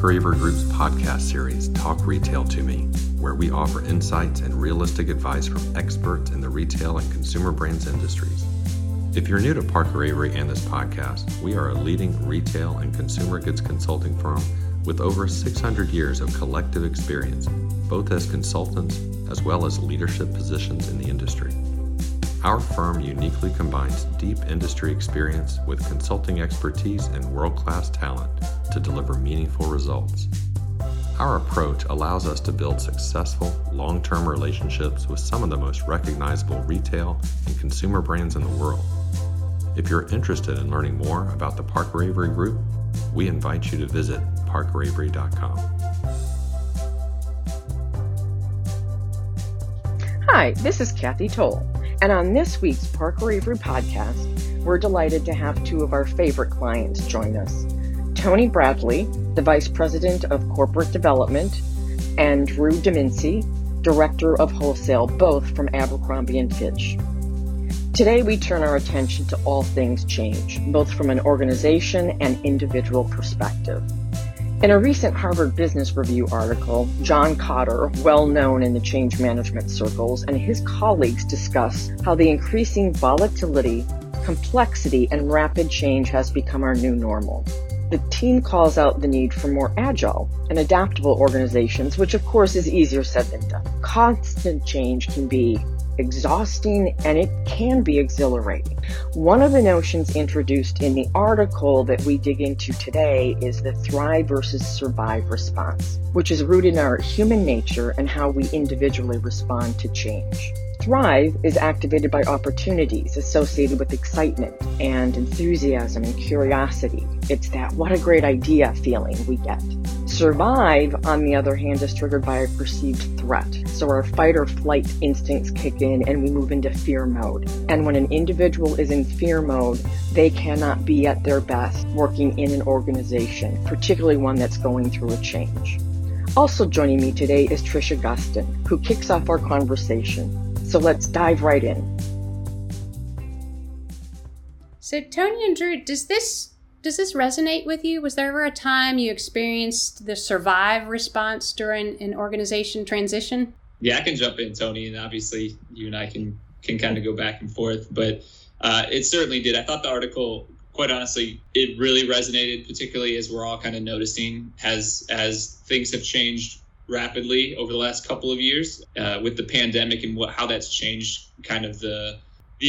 Parker Avery Group's podcast series, Talk Retail to Me, where we offer insights and realistic advice from experts in the retail and consumer brands industries. If you're new to Parker Avery and this podcast, we are a leading retail and consumer goods consulting firm with over 600 years of collective experience, both as consultants as well as leadership positions in the industry. Our firm uniquely combines deep industry experience with consulting expertise and world-class talent to deliver meaningful results. Our approach allows us to build successful, long-term relationships with some of the most recognizable retail and consumer brands in the world. If you're interested in learning more about the Parker Avery Group, we invite you to visit parkeravery.com. Hi, this is Kathy Toll, and on this week's Parker Avery podcast, we're delighted to have two of our favorite clients join us, Tony Bradley, the Vice President of Corporate Development, and Drew Diminici, Director of Wholesale, both from Abercrombie & Fitch. Today, we turn our attention to all things change, both from an organization and individual perspective. In a recent Harvard Business Review article, John Kotter, well known in the change management circles, and his colleagues discuss how the increasing volatility, complexity, and rapid change has become our new normal. The team calls out the need for more agile and adaptable organizations, which of course is easier said than done. Constant change can be exhausting, and it can be exhilarating. One of the notions introduced in the article that we dig into today is the thrive versus survive response, which is rooted in our human nature and how we individually respond to change. Thrive is activated by opportunities associated with excitement and enthusiasm and curiosity. It's that what a great idea feeling we get. Survive, on the other hand, is triggered by a perceived threat. So our fight or flight instincts kick in and we move into fear mode. And when an individual is in fear mode, they cannot be at their best working in an organization, particularly one that's going through a change. Also joining me today is Trisha Gustin, who kicks off our conversation. So let's dive right in. So Tony and Drew, does this resonate with you? Was there ever a time you experienced the survive response during an organization transition? Yeah, I can jump in, Tony, and obviously you and I can kind of go back and forth, but it certainly did. I thought the article, quite honestly, it really resonated, particularly as we're all kind of noticing as things have changed rapidly over the last couple of years with the pandemic and how that's changed kind of the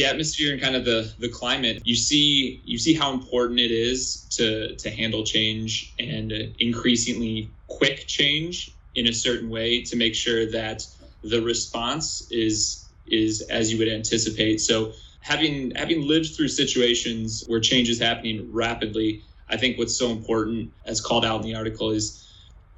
atmosphere and kind of the climate. You see how important it is to handle change and increasingly quick change in a certain way to make sure that the response is as you would anticipate. So having lived through situations where change is happening rapidly, I think what's so important, as called out in the article, is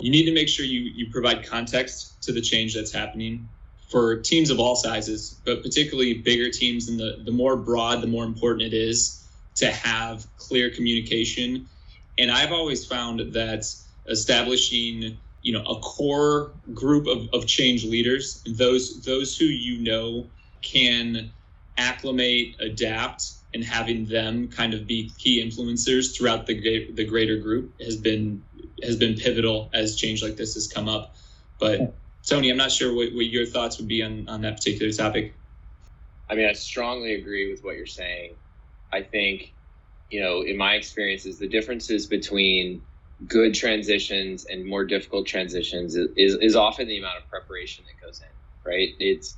you need to make sure you provide context to the change that's happening for teams of all sizes, but particularly bigger teams, and the more broad, the more important it is to have clear communication. And I've always found that establishing, a core group of change leaders, those who can acclimate, adapt, and having them kind of be key influencers throughout the greater group has been pivotal as change like this has come up. But Tony, I'm not sure what your thoughts would be on that particular topic. I mean, I strongly agree with what you're saying. I think, in my experiences, the differences between good transitions and more difficult transitions is often the amount of preparation that goes in, right? It's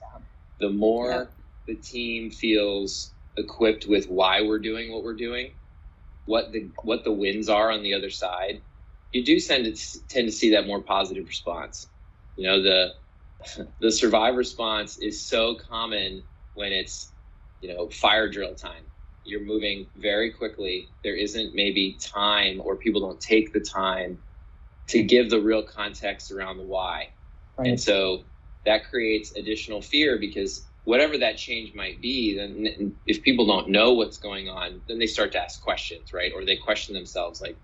the more the team feels equipped with why we're doing what we're doing, what the wins are on the other side, you do tend to see that more positive response. The survive response is so common when it's, fire drill time. You're moving very quickly. There isn't maybe time, or people don't take the time to give the real context around the why. Right. And so that creates additional fear, because whatever that change might be, then if people don't know what's going on, then they start to ask questions, right? Or they question themselves like,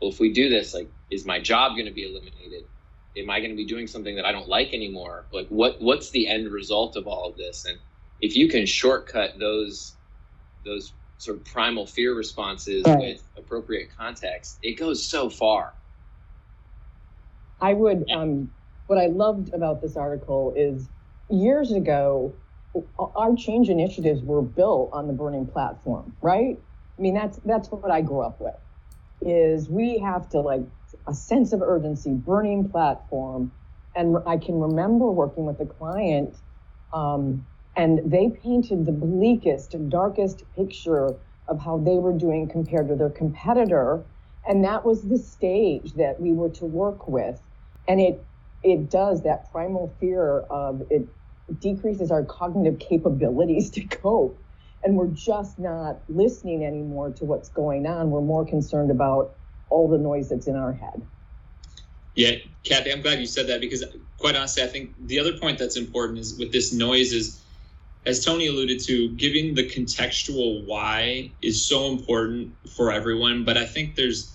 well, if we do this, like, is my job going to be eliminated? Am I going to be doing something that I don't like anymore? Like, what's the end result of all of this? And if you can shortcut those sort of primal fear responses with appropriate context, it goes so far. I would, what I loved about this article is years ago, our change initiatives were built on the burning platform, right? I mean, that's what I grew up with, is we have to like a sense of urgency, burning platform. And I can remember working with a client and they painted the bleakest, darkest picture of how they were doing compared to their competitor. And that was the stage that we were to work with. And it does that primal fear of it decreases our cognitive capabilities to cope. And we're just not listening anymore to what's going on. We're more concerned about all the noise that's in our head. Yeah, Kathy, I'm glad you said that, because quite honestly, I think the other point that's important is with this noise is, as Tony alluded to, giving the contextual why is so important for everyone. But I think there's,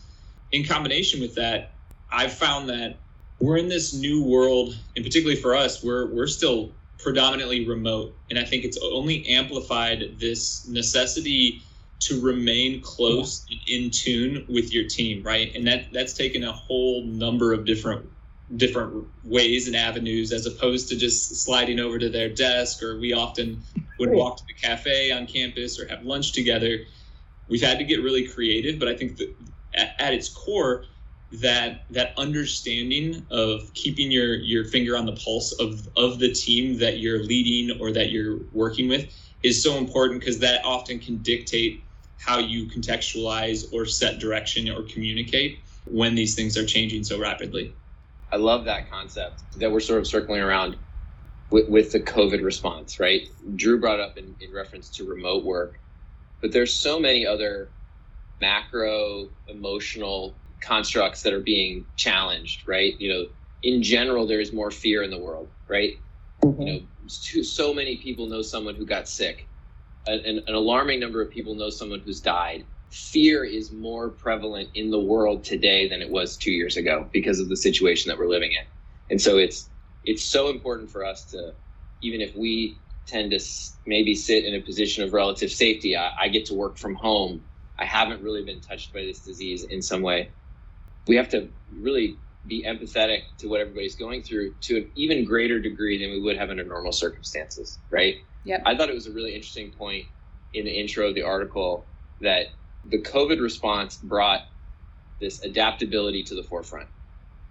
in combination with that, I've found that we're in this new world, and particularly for us, we're still predominantly remote. And I think it's only amplified this necessity to remain close and in tune with your team, right? And that's taken a whole number of different ways and avenues, as opposed to just sliding over to their desk, or we often would walk to the cafe on campus or have lunch together. We've had to get really creative, but I think that at its core, that understanding of keeping your finger on the pulse of the team that you're leading or that you're working with is so important, because that often can dictate how you contextualize or set direction or communicate when these things are changing so rapidly. I love that concept that we're sort of circling around with the COVID response, right? Drew brought up in reference to remote work, but there's so many other macro emotional constructs that are being challenged, right? You know, in general, there's more fear in the world, right? Mm-hmm. You know, so many people know someone who got sick. An alarming number of people know someone who's died. Fear is more prevalent in the world today than it was 2 years ago because of the situation that we're living in. And so it's so important for us to, even if we tend to maybe sit in a position of relative safety, I get to work from home, I haven't really been touched by this disease in some way, we have to really be empathetic to what everybody's going through to an even greater degree than we would have under normal circumstances, right? Yep. I thought it was a really interesting point in the intro of the article that the COVID response brought this adaptability to the forefront.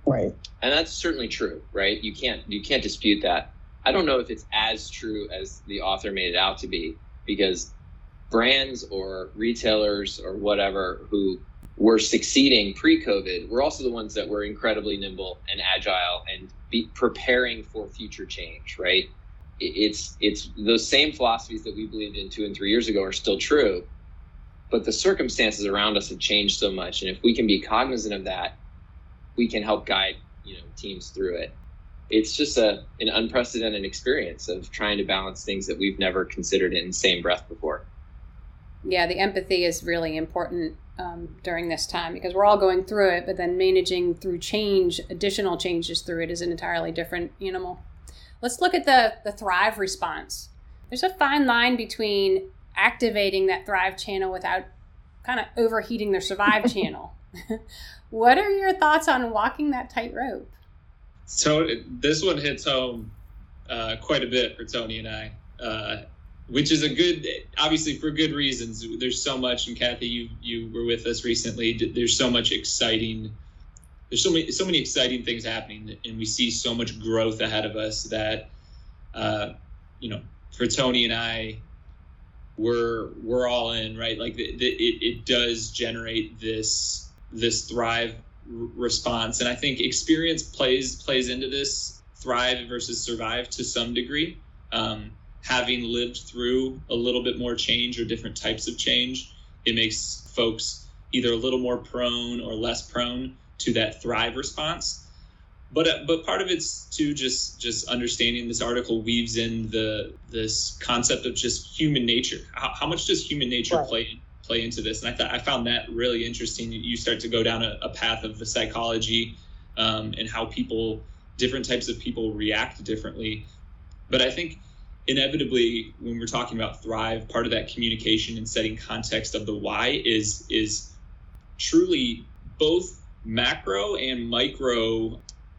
Right. And that's certainly true, right? You can't dispute that. I don't know if it's as true as the author made it out to be, because brands or retailers or whatever who were succeeding pre-COVID were also the ones that were incredibly nimble and agile and preparing for future change, right? It's those same philosophies that we believed in 2 and 3 years ago are still true, but the circumstances around us have changed so much. And if we can be cognizant of that, we can help guide, teams through it. It's just an unprecedented experience of trying to balance things that we've never considered in the same breath before. Yeah, the empathy is really important during this time, because we're all going through it, but then managing through change, additional changes through it, is an entirely different animal. Let's look at the Thrive response. There's a fine line between activating that Thrive channel without kind of overheating their Survive channel. What are your thoughts on walking that tightrope? So this one hits home quite a bit for Tony and I, which is obviously for good reasons. There's so much, and Kathy, you were with us recently. There's so many exciting things happening, and we see so much growth ahead of us that, for Tony and I, we're all in, right? Like it does generate this Thrive response, and I think experience plays into this Thrive versus Survive to some degree. Having lived through a little bit more change or different types of change, it makes folks either a little more prone or less prone to that Thrive response. But part of it's too just understanding this article weaves in this concept of just human nature. How much does human nature play into this? And I found that really interesting. You start to go down a path of the psychology and how different types of people react differently. But I think inevitably, when we're talking about Thrive, part of that communication and setting context of the why is truly both macro and micro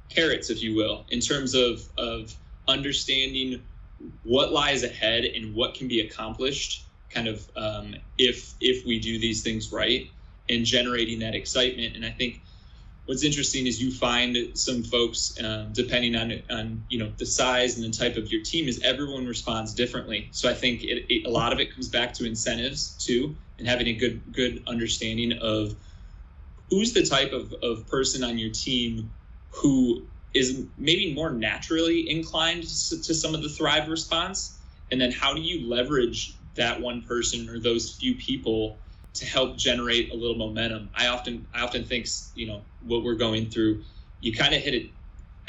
carrots, if you will, in terms of understanding what lies ahead and what can be accomplished kind of if we do these things right, and generating that excitement. And I think what's interesting is you find some folks, depending on the size and the type of your team, is everyone responds differently. So I think a lot of it comes back to incentives too, and having a good understanding of who's the type of person on your team who is maybe more naturally inclined to some of the thrive response, and then how do you leverage that one person or those few people to help generate a little momentum. I often think, what we're going through, you kind of hit it.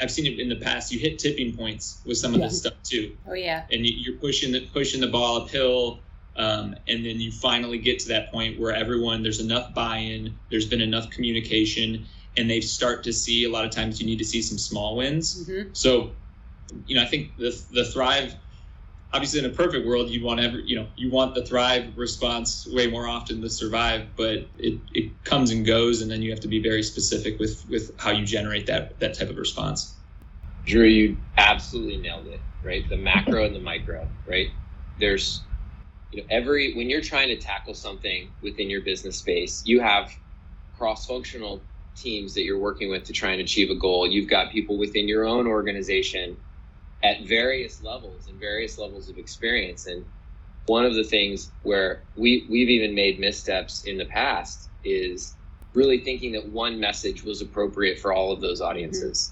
I've seen it in the past. You hit tipping points with some of this stuff too. Oh yeah. And you're pushing the ball uphill, and then you finally get to that point where there's enough buy-in, there's been enough communication, and they start to see. A lot of times, you need to see some small wins. Mm-hmm. So, I think the thrive. Obviously, in a perfect world, you want the thrive response way more often than survive, but it comes and goes, and then you have to be very specific with how you generate that type of response. Drew, you absolutely nailed it, right? The macro and the micro, right? There's, when you're trying to tackle something within your business space, you have cross-functional teams that you're working with to try and achieve a goal. You've got people within your own organization at various levels and various levels of experience. And one of the things where we've even made missteps in the past is really thinking that one message was appropriate for all of those audiences.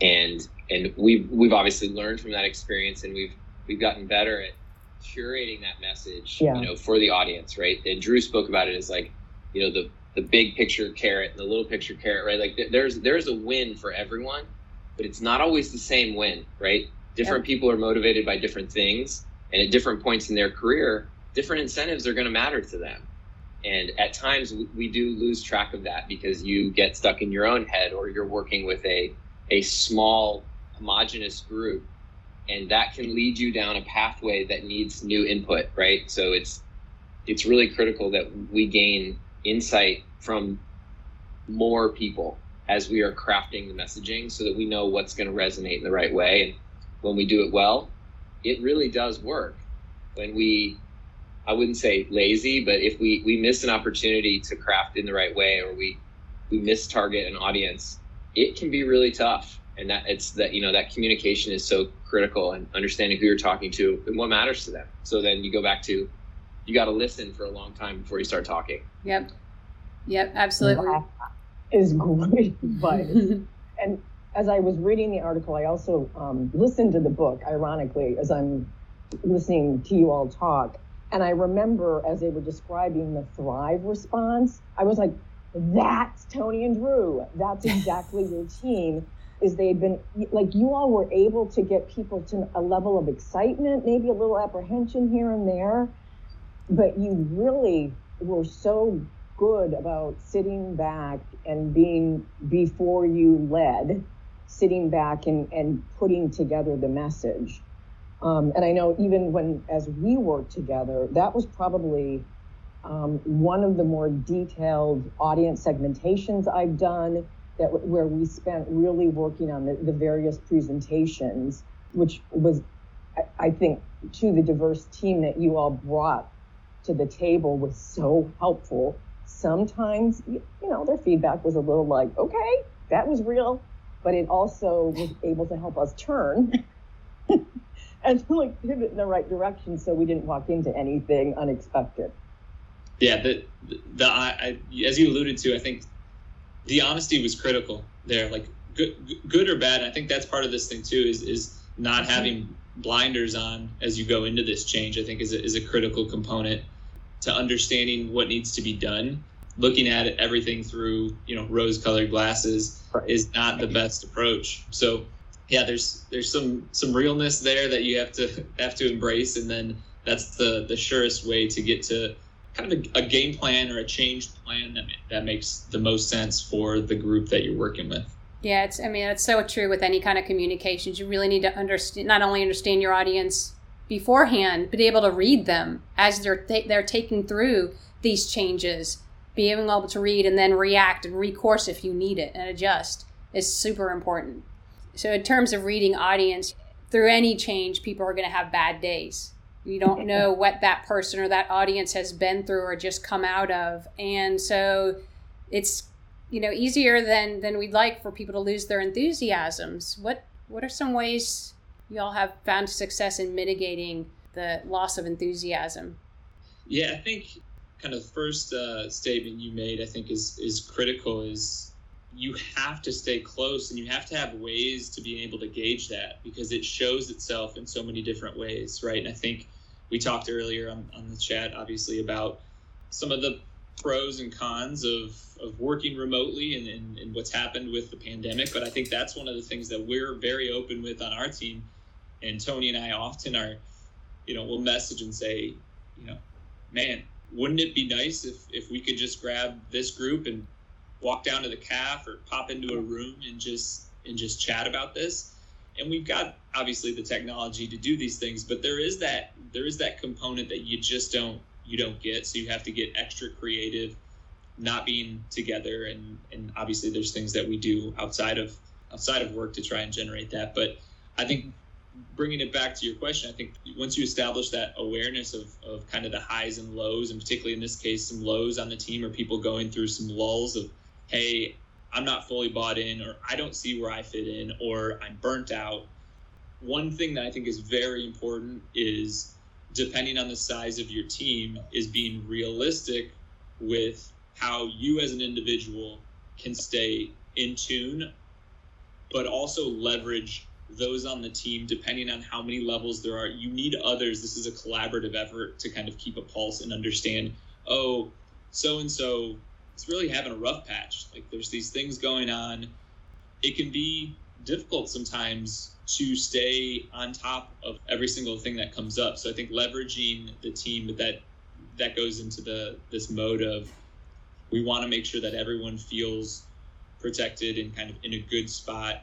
Mm-hmm. And we've obviously learned from that experience, and we've gotten better at curating that message, for the audience, right? And Drew spoke about it as the big picture carrot and the little picture carrot, right? Like there's a win for everyone, but it's not always the same win, right? Different people are motivated by different things, and at different points in their career, different incentives are going to matter to them. And at times we do lose track of that because you get stuck in your own head, or you're working with a small homogenous group, and that can lead you down a pathway that needs new input, right? So it's really critical that we gain insight from more people as we are crafting the messaging so that we know what's going to resonate in the right way. And when we do it well, it really does work. When I wouldn't say lazy, but if we miss an opportunity to craft in the right way, or we miss target an audience, it can be really tough. And that communication is so critical, and understanding who you're talking to and what matters to them. So then you go back to, you got to listen for a long time before you start talking. Yep. Absolutely. That is great advice. And as I was reading the article, I also listened to the book, ironically, as I'm listening to you all talk. And I remember as they were describing the thrive response, I was like, that's Tony and Drew. That's exactly your team. Is they've been, you all were able to get people to a level of excitement, maybe a little apprehension here and there, but you really were so good about sitting back and being, before you led, sitting back and putting together the message. And I know even as we worked together, that was probably one of the more detailed audience segmentations I've done, where we spent really working on the various presentations, which was, I think, to the diverse team that you all brought to the table was so helpful. Sometimes, their feedback was a little like, okay, that was real. But it also was able to help us turn and pivot in the right direction, so we didn't walk into anything unexpected. Yeah, I, as you alluded to, I think the honesty was critical there. Like good or bad, I think that's part of this thing too. Is not having blinders on as you go into this change. I think is a critical component to understanding what needs to be done. Looking at it, everything through, rose-colored glasses is not the best approach. So, yeah, there's some realness there that you have to embrace, and then that's the surest way to get to kind of a game plan or a change plan that makes the most sense for the group that you're working with. Yeah, it's so true with any kind of communications. You really need to not only understand your audience beforehand, but be able to read them as they're taking through these changes. Being able to read and then react and recourse if you need it and adjust is super important. So in terms of reading audience, through any change, people are going to have bad days. You don't know what that person or that audience has been through or just come out of. And so it's, you know, easier than we'd like for people to lose their enthusiasms. What are some ways you all have found success in mitigating the loss of enthusiasm? Yeah, I think kind of the first statement you made, I think is critical, is you have to stay close and you have to have ways to be able to gauge that, because it shows itself in so many different ways, right? And I think we talked earlier on the chat, obviously, about some of the pros and cons of working remotely and what's happened with the pandemic. But I think that's one of the things that we're very open with on our team. And Tony and I often are, you know, we'll message and say, you know, man, wouldn't it be nice if we could just grab this group and walk down to the CAF or pop into a room and just chat about this. And we've got obviously the technology to do these things, but there is that component that you don't get. So you have to get extra creative, not being together. And obviously there's things that we do outside of work to try and generate that. But I think bringing it back to your question, I think once you establish that awareness of kind of the highs and lows, and particularly in this case, some lows on the team or people going through some lulls of, hey, I'm not fully bought in, or I don't see where I fit in, or I'm burnt out. One thing that I think is very important is, depending on the size of your team, is being realistic with how you as an individual can stay in tune, but also leverage those on the team, depending on how many levels there are. You need others. This is a collaborative effort to kind of keep a pulse and understand, oh, so-and-so, it's really having a rough patch. Like, there's these things going on. It can be difficult sometimes to stay on top of every single thing that comes up. So I think leveraging the team, but that goes into this mode of, we want to make sure that everyone feels protected and kind of in a good spot.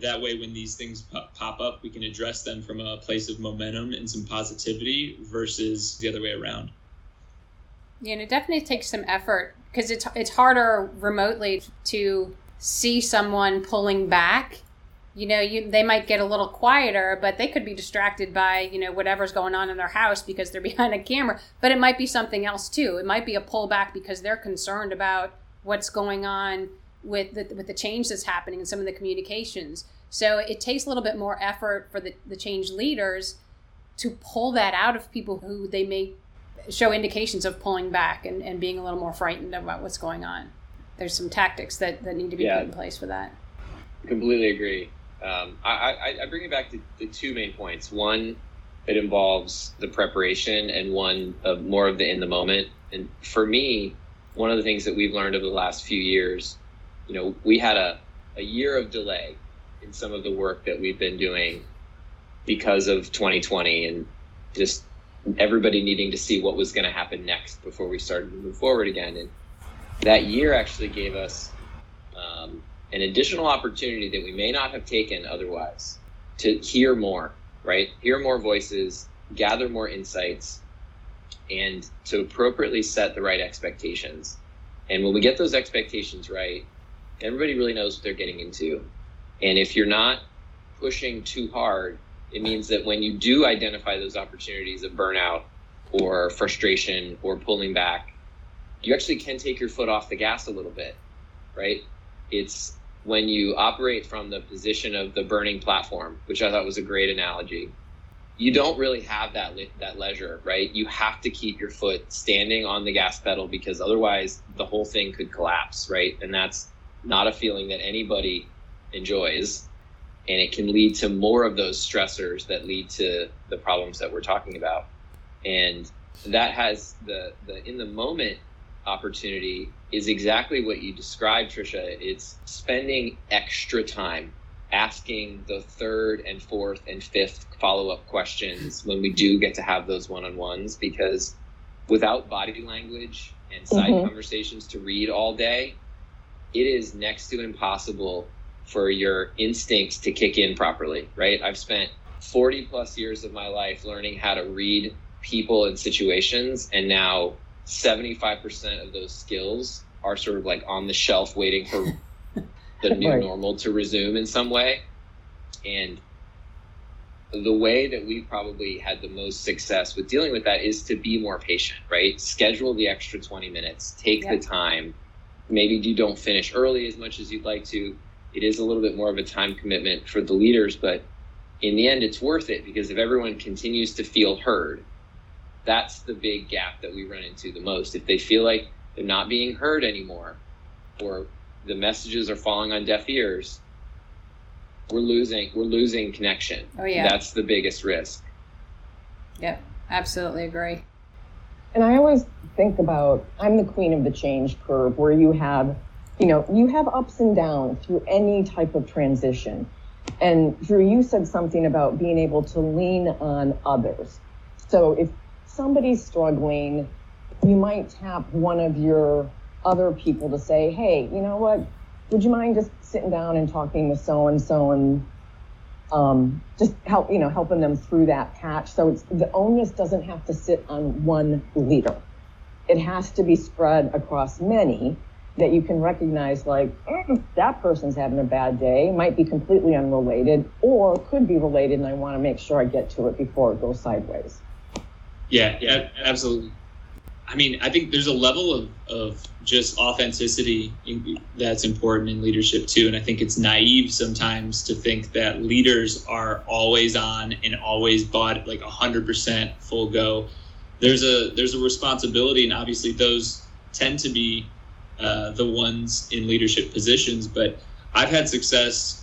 That way, when these things pop up, we can address them from a place of momentum and some positivity versus the other way around. Yeah, and it definitely takes some effort, because it's harder remotely to see someone pulling back. You know, they might get a little quieter, but they could be distracted by, you know, whatever's going on in their house because they're behind a camera. But it might be something else too. It might be a pullback because they're concerned about what's going on with the change that's happening in some of the communications. So it takes a little bit more effort for the change leaders to pull that out of people who they may show indications of pulling back and being a little more frightened about what's going on. There's some tactics that need to be put in place for that. Completely agree. I bring it back to the two main points. One, it involves the preparation, and one of more of the in the moment. And for me, one of the things that we've learned over the last few years, you know, we had a year of delay in some of the work that we've been doing because of 2020 and just everybody needing to see what was going to happen next before we started to move forward again. And that year actually gave us an additional opportunity that we may not have taken otherwise, to hear more, right? Hear more voices, gather more insights, and to appropriately set the right expectations. And when we get those expectations right, everybody really knows what they're getting into. And if you're not pushing too hard, it means that when you do identify those opportunities of burnout or frustration or pulling back, you actually can take your foot off the gas a little bit, right? It's when you operate from the position of the burning platform, which I thought was a great analogy. You don't really have that leisure, right? You have to keep your foot standing on the gas pedal, because otherwise the whole thing could collapse, right? And that's not a feeling that anybody enjoys. And it can lead to more of those stressors that lead to the problems that we're talking about. And that has the in the moment opportunity is exactly what you described, Trisha. It's spending extra time asking the third and fourth and fifth follow-up questions when we do get to have those one-on-ones, because without body language and side conversations to read all day, it is next to impossible for your instincts to kick in properly, right? I've spent 40 plus years of my life learning how to read people and situations, and now 75% of those skills are sort of like on the shelf waiting for the new normal to resume in some way. And the way that we probably had the most success with dealing with that is to be more patient, right? Schedule the extra 20 minutes, take the time. Maybe you don't finish early as much as you'd like to. It is a little bit more of a time commitment for the leaders, but in the end, it's worth it, because if everyone continues to feel heard, that's the big gap that we run into the most. If they feel like they're not being heard anymore, or the messages are falling on deaf ears, we're losing connection. Oh yeah. That's the biggest risk. Yep, absolutely agree. And I always think about, I'm the queen of the change curve, where you have, you have ups and downs through any type of transition. And Drew, you said something about being able to lean on others. So if somebody's struggling, you might tap one of your other people to say, hey, you know what? Would you mind just sitting down and talking with so-and-so and just helping them through that patch? So it's, the onus doesn't have to sit on one leader. It has to be spread across many that you can recognize, like, that person's having a bad day, might be completely unrelated, or could be related, and I want to make sure I get to it before it goes sideways. Yeah, absolutely. I mean, I think there's a level of just authenticity that's important in leadership too. And I think it's naive sometimes to think that leaders are always on and always bought, like 100% full go. There's a responsibility, and obviously those tend to be the ones in leadership positions. But I've had success,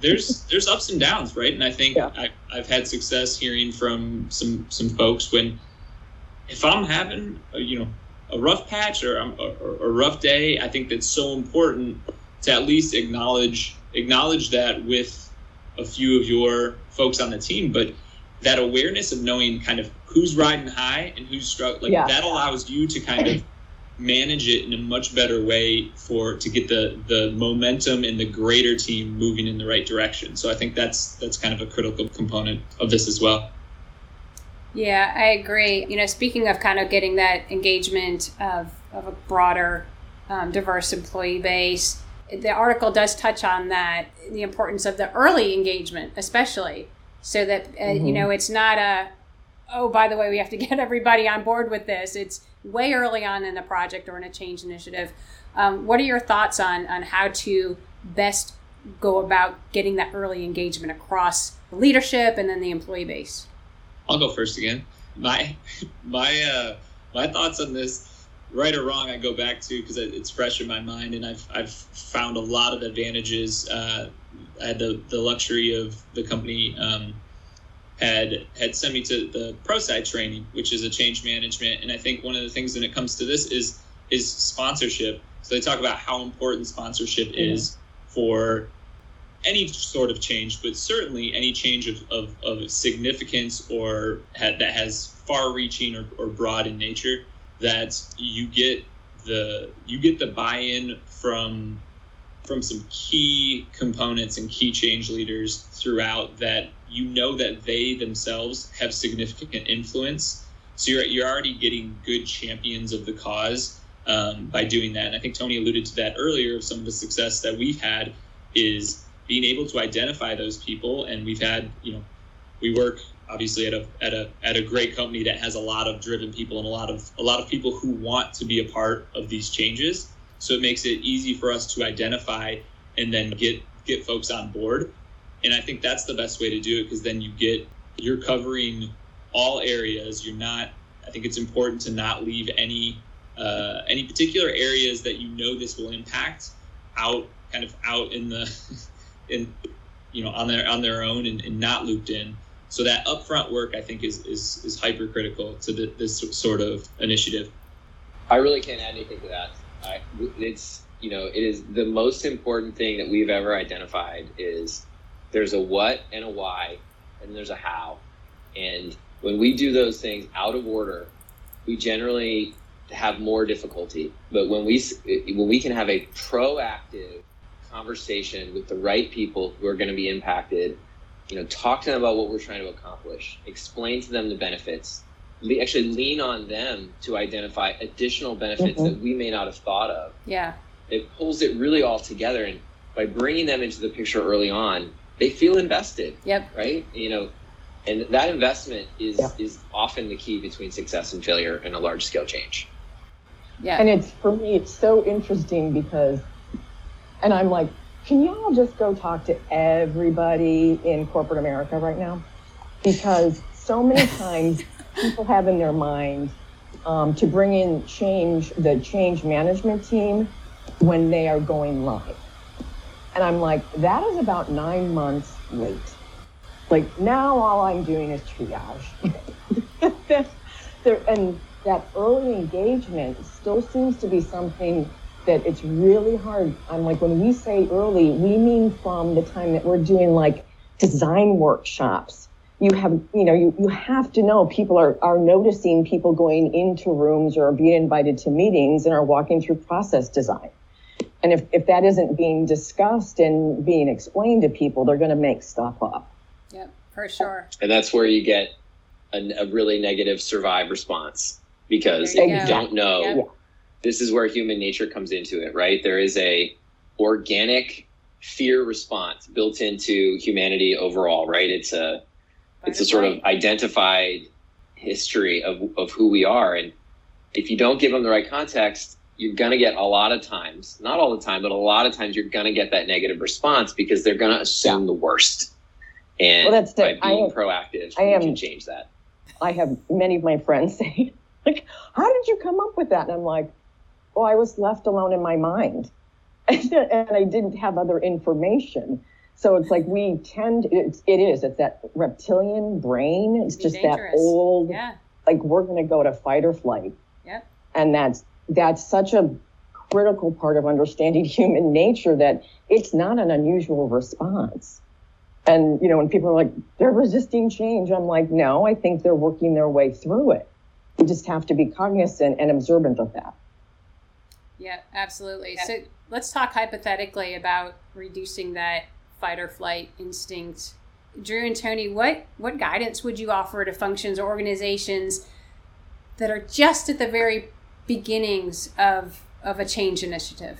there's ups and downs, right? And I think I've had success hearing from some folks when, if I'm having a rough patch or a rough day, I think that's so important to at least acknowledge that with a few of your folks on the team. But that awareness of knowing kind of who's riding high and who's struggling, that allows you to kind of manage it in a much better way to get the momentum and the greater team moving in the right direction. So I think that's kind of a critical component of this as well. Yeah, I agree. Speaking of kind of getting that engagement of a broader, diverse employee base, the article does touch on that, the importance of the early engagement, especially, so that, it's not by the way, we have to get everybody on board with this. It's way early on in the project or in a change initiative. What are your thoughts on how to best go about getting that early engagement across leadership and then the employee base? I'll go first again. My thoughts on this, right or wrong, I go back to because it's fresh in my mind, and I've found a lot of advantages. I had the luxury of the company had sent me to the ProSci training, which is a change management, and I think one of the things when it comes to this is sponsorship. So they talk about how important sponsorship is for any sort of change, but certainly any change of significance or that has far-reaching or broad in nature, that you get the buy-in from some key components and key change leaders throughout, that that they themselves have significant influence. So you're already getting good champions of the cause by doing that. And I think Tony alluded to that earlier. Some of the success that we've had is being able to identify those people. And we've had, we work obviously at a great company that has a lot of driven people and a lot of people who want to be a part of these changes. So it makes it easy for us to identify and then get folks on board. And I think that's the best way to do it, because then you're covering all areas. I think it's important to not leave any particular areas that this will impact out in the on their own and not looped in. So that upfront work, I think, is hypercritical to this sort of initiative. I really can't add anything to that. It is the most important thing that we've ever identified is there's a what and a why, and there's a how. And when we do those things out of order, we generally have more difficulty. But when we can have a proactive conversation with the right people who are going to be impacted, talk to them about what we're trying to accomplish, explain to them the benefits, actually lean on them to identify additional benefits that we may not have thought of. It pulls it really all together, and by bringing them into the picture early on, they feel invested. Yep. Right. You know, and that investment is, yeah, is often the key between success and failure in a large scale change. Yeah. And it's, for me, it's so interesting because, and I'm like, can y'all just go talk to everybody in corporate America right now? Because so many times people have in their mind to bring in change, the change management team, when they are going live. And I'm like, that is about 9 months late. Like, now all I'm doing is triage. And that early engagement still seems to be something that it's really hard. I'm like, when we say early, we mean from the time that we're doing like design workshops. You have, you know, you have to know people are noticing people going into rooms or being invited to meetings and are walking through process design. And if that isn't being discussed and being explained to people, they're going to make stuff up. Yep, for sure. And that's where you get a really negative survive response, because if you don't know, yep, this is where human nature comes into it, right? There is a organic fear response built into humanity overall, right? It's a sort of identified history of who we are. And if you don't give them the right context, you're going to get a lot of times, not all the time, but a lot of times you're going to get that negative response because they're going to assume the worst. And well, that's by being proactive, you can change that. I have many of my friends say, like, how did you come up with that? And I'm like, oh, I was left alone in my mind and I didn't have other information. So it's like we tend, it's that reptilian brain. It's just dangerous. That old, yeah, like we're going to go to fight or flight. Yeah. And that's such a critical part of understanding human nature, that it's not an unusual response. And, you know, when people are like, they're resisting change, I'm like, no, I think they're working their way through it. You just have to be cognizant and observant of that. Yeah, absolutely. Yeah. So let's talk hypothetically about reducing that fight or flight instinct. Drew and Tony, what guidance would you offer to functions or organizations that are just at the very beginnings of a change initiative?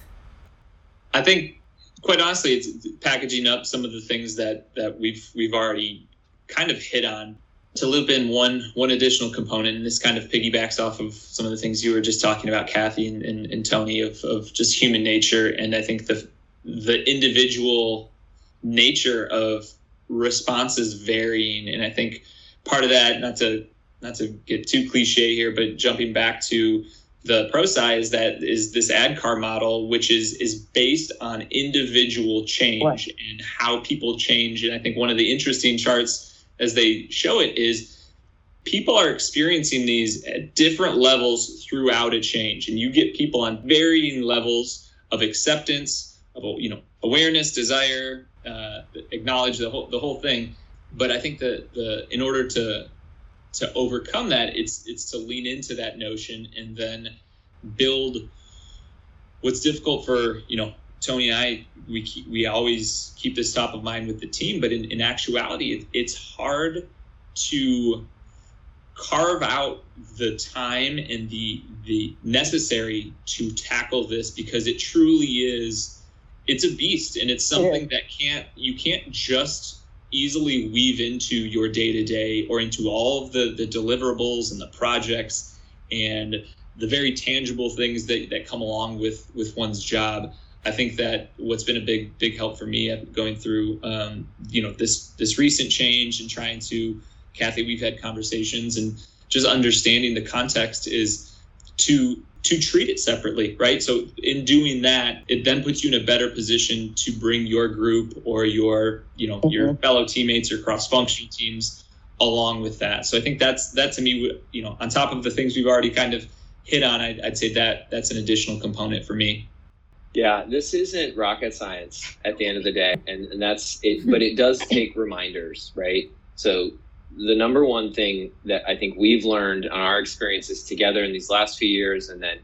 I think, quite honestly, it's packaging up some of the things that we've already kind of hit on. To loop in one additional component, and this kind of piggybacks off of some of the things you were just talking about, Kathy and Tony, of just human nature. And I think the individual nature of responses varying, and I think part of that, not to get too cliche here, but jumping back to the ProSci, is this ADCAR model, which is based on individual change, right, and how people change. And I think one of the interesting charts as they show it is people are experiencing these at different levels throughout a change, and you get people on varying levels of acceptance, of, you know, awareness, desire. Acknowledge the whole thing. But I think the in order to overcome that, it's to lean into that notion and then build. What's difficult for, you know, Tony and I, we always keep this top of mind with the team, but in actuality, it's hard to carve out the time and the necessary to tackle this, because it truly is. It's a beast, and it's something that you can't just easily weave into your day-to-day or into all of the deliverables and the projects and the very tangible things that come along with one's job. I think that what's been a big help for me going through you know, this recent change and trying to, Kathy, we've had conversations and just understanding the context, is to treat it separately, right? So in doing that, it then puts you in a better position to bring your group or your, you know, mm-hmm, your fellow teammates or cross-functional teams along with that. So I think that to me, you know, on top of the things we've already kind of hit on, I'd say that's an additional component for me. Yeah, this isn't rocket science at the end of the day, and that's it, but it does take reminders, right? So the number one thing that I think we've learned on our experiences together in these last few years, and then,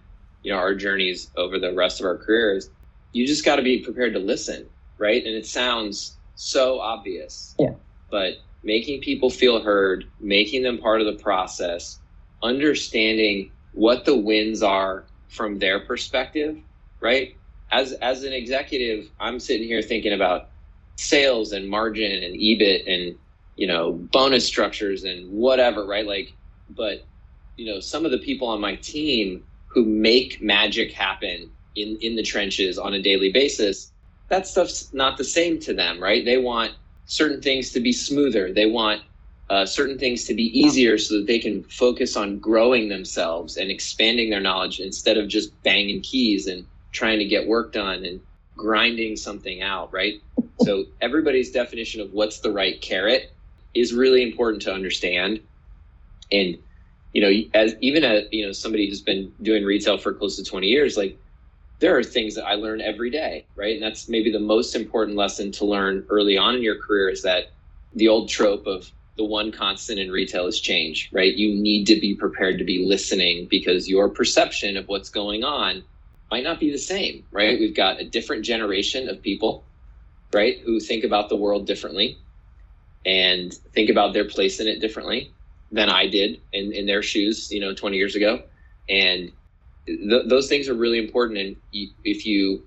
you know, our journeys over the rest of our careers, you just got to be prepared to listen, right? And it sounds so obvious, yeah, but making people feel heard, making them part of the process, understanding what the wins are from their perspective, right? As an executive, I'm sitting here thinking about, sales and margin and EBIT and, you know, bonus structures and whatever, right? Like, but, you know, some of the people on my team who make magic happen in the trenches on a daily basis, that stuff's not the same to them, right? They want certain things to be smoother. They want certain things to be easier so that they can focus on growing themselves and expanding their knowledge instead of just banging keys and trying to get work done and grinding something out, right? So everybody's definition of what's the right carrot is really important to understand. And, you know, as even a, you know, somebody who's been doing retail for close to 20 years, like, there are things that I learn every day, right? And that's maybe the most important lesson to learn early on in your career, is that the old trope of the one constant in retail is change, right? You need to be prepared to be listening, because your perception of what's going on might not be the same, right? We've got a different generation of people, right, who think about the world differently and think about their place in it differently than I did in their shoes, you know, 20 years ago. And those things are really important, and if you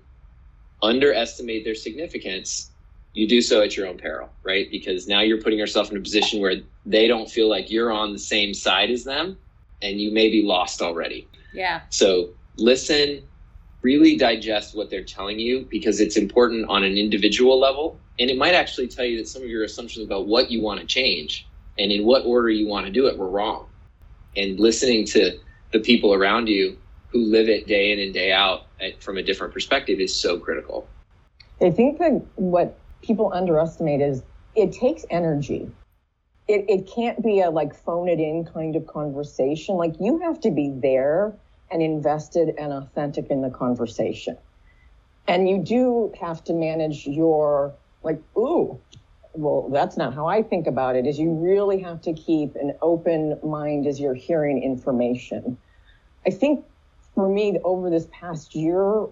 underestimate their significance, you do so at your own peril, right? Because now you're putting yourself in a position where they don't feel like you're on the same side as them, and you may be lost already. Yeah. So listen, really digest what they're telling you, because it's important on an individual level, and it might actually tell you that some of your assumptions about what you want to change and in what order you want to do it were wrong. And listening to the people around you who live it day in and day out from a different perspective is so critical. I think that what people underestimate is it takes energy. It can't be a like phone it in kind of conversation. Like, you have to be there and invested and authentic in the conversation. And you do have to manage your like, ooh, well, that's not how I think about it, is you really have to keep an open mind as you're hearing information. I think for me, over this past year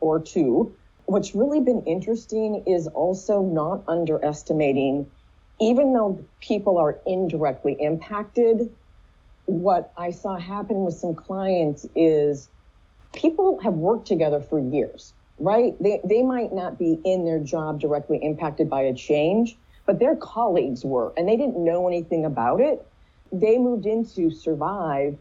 or two, what's really been interesting is also not underestimating, even though people are indirectly impacted, what I saw happen with some clients is people have worked together for years, right? They might not be in their job directly impacted by a change, but their colleagues were, and they didn't know anything about it. They moved in to survive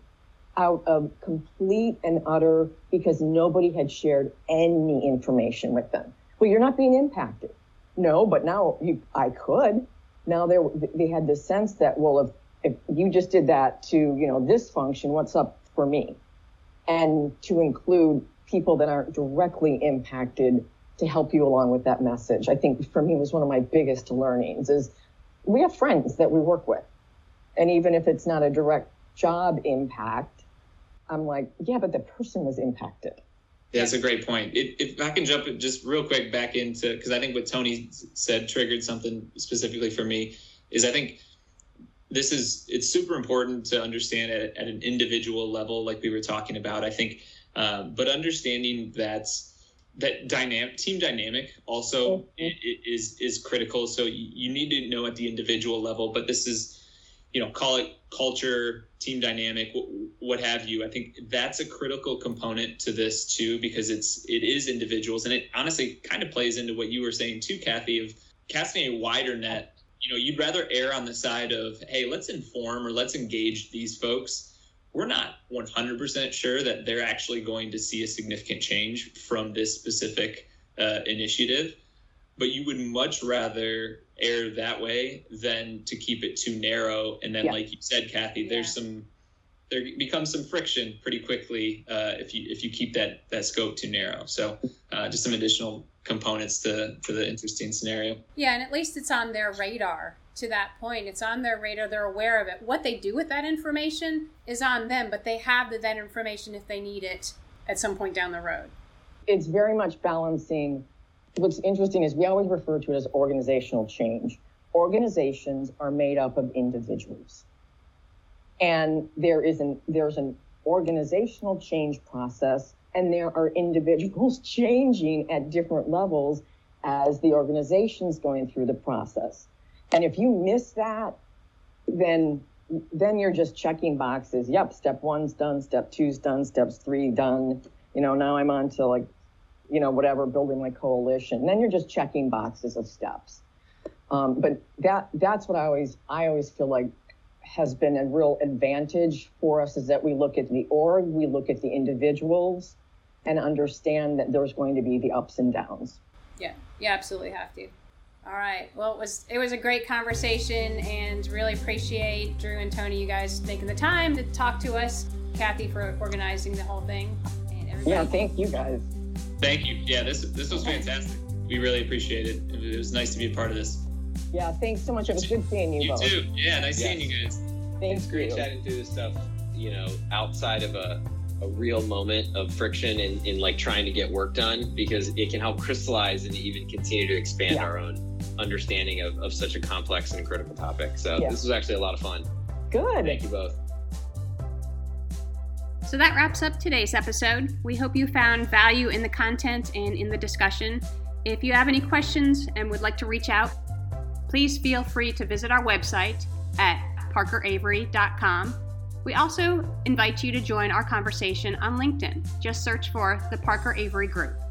out of complete and utter, because nobody had shared any information with them. Well, you're not being impacted. No, but now I could. Now they had this sense that, well, if you just did that to, you know, this function, what's up for me? And to include people that aren't directly impacted to help you along with that message, I think for me was one of my biggest learnings, is we have friends that we work with. And even if it's not a direct job impact, I'm like, yeah, but the person was impacted. Yeah, that's a great point. If I can jump it just real quick back into, because I think what Tony said triggered something specifically for me, is I think it's super important to understand at an individual level, like we were talking about, I think, but understanding that team dynamic also is critical. So you need to know at the individual level, but this is, you know, call it culture, team dynamic, what have you. I think that's a critical component to this too, because it is individuals, and it honestly kind of plays into what you were saying too, Kathy, of casting a wider net. You know, you'd rather err on the side of, hey, let's inform or let's engage these folks. We're not 100% sure that they're actually going to see a significant change from this specific initiative, but you would much rather err that way than to keep it too narrow. And then, like you said, Kathy, there becomes some friction pretty quickly if you keep that scope too narrow. So just some additional components to the interesting scenario. Yeah, and at least it's on their radar to that point. It's on their radar. They're aware of it. What they do with that information is on them, but they have that information if they need it at some point down the road. It's very much balancing. What's interesting is we always refer to it as organizational change. Organizations are made up of individuals. And there's an organizational change process, and there are individuals changing at different levels as the organization's going through the process. And if you miss that, then you're just checking boxes. Yep, step 1's done, step 2's done, step 3 done. You know, now I'm on to like you know, whatever, building my coalition. And then you're just checking boxes of steps. But that's what I always feel like has been a real advantage for us, is that we look at the org, we look at the individuals, and understand that there's going to be the ups and downs. Yeah, you absolutely have to. All right. Well, it was a great conversation, and really appreciate Drew and Tony, you guys taking the time to talk to us. Kathy, for organizing the whole thing. And everybody. Yeah, thank you guys. Thank you. Yeah, this was fantastic. We really appreciate it. It was nice to be a part of this. Yeah, thanks so much. It was good seeing you both. You too. Yeah, nice seeing you guys. Thanks. It's great chatting through this stuff, you know, outside of a real moment of friction in like trying to get work done, because it can help crystallize and even continue to expand our own understanding of such a complex and critical topic. So this was actually a lot of fun. Good. Thank you both. So that wraps up today's episode. We hope you found value in the content and in the discussion. If you have any questions and would like to reach out, please feel free to visit our website at parkeravery.com. We also invite you to join our conversation on LinkedIn. Just search for the Parker Avery Group.